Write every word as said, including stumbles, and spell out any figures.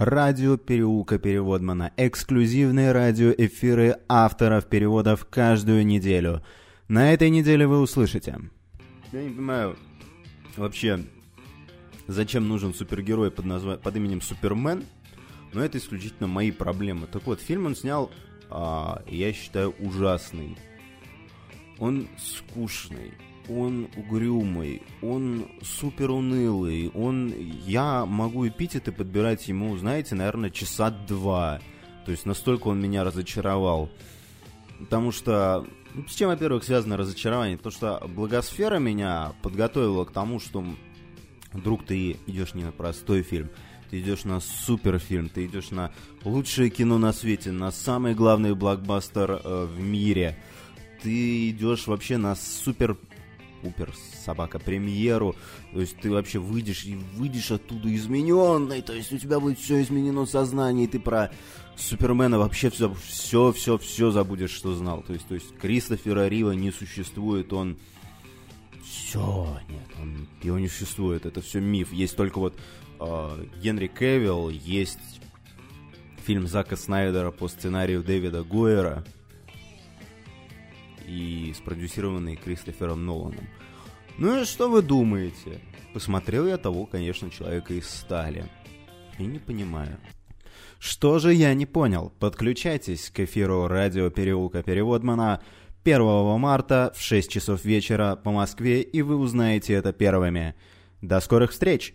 Радио Переулка Переводмана. Эксклюзивные радиоэфиры авторов переводов каждую неделю. На этой неделе вы услышите... Я не понимаю вообще, зачем нужен супергерой под, назва... под именем Супермен, но это исключительно мои проблемы. Так вот, фильм он снял, а, я считаю, ужасный. Он скучный, он угрюмый, он супер унылый, он... Я могу эпитеты подбирать ему, знаете, наверное, часа два. То есть настолько он меня разочаровал. Потому что... С чем, во-первых, связано разочарование? Потому что благосфера меня подготовила к тому, что вдруг ты идешь не на простой фильм, ты идешь на суперфильм, ты идешь на лучшее кино на свете, на самый главный блокбастер э, в мире. Ты идешь вообще на супер... Пупер, собака, премьеру. То есть ты вообще выйдешь и выйдешь оттуда измененный. То есть у тебя будет все изменено сознание, и ты про Супермена вообще все, все, все, все забудешь, что знал. То есть, то есть Кристофера Рива не существует, он... Все, нет, он... его не существует, это все миф. Есть только вот э, Генри Кевилл, есть фильм Зака Снайдера по сценарию Дэвида Гойера и спродюсированный Кристофером Ноланом. Ну и что вы думаете? Посмотрел я того, конечно, Человека из стали. И не понимаю. Что же я не понял? Подключайтесь к эфиру Радио Переулка Переводмана первого марта в шесть часов вечера по Москве, и вы узнаете это первыми. До скорых встреч!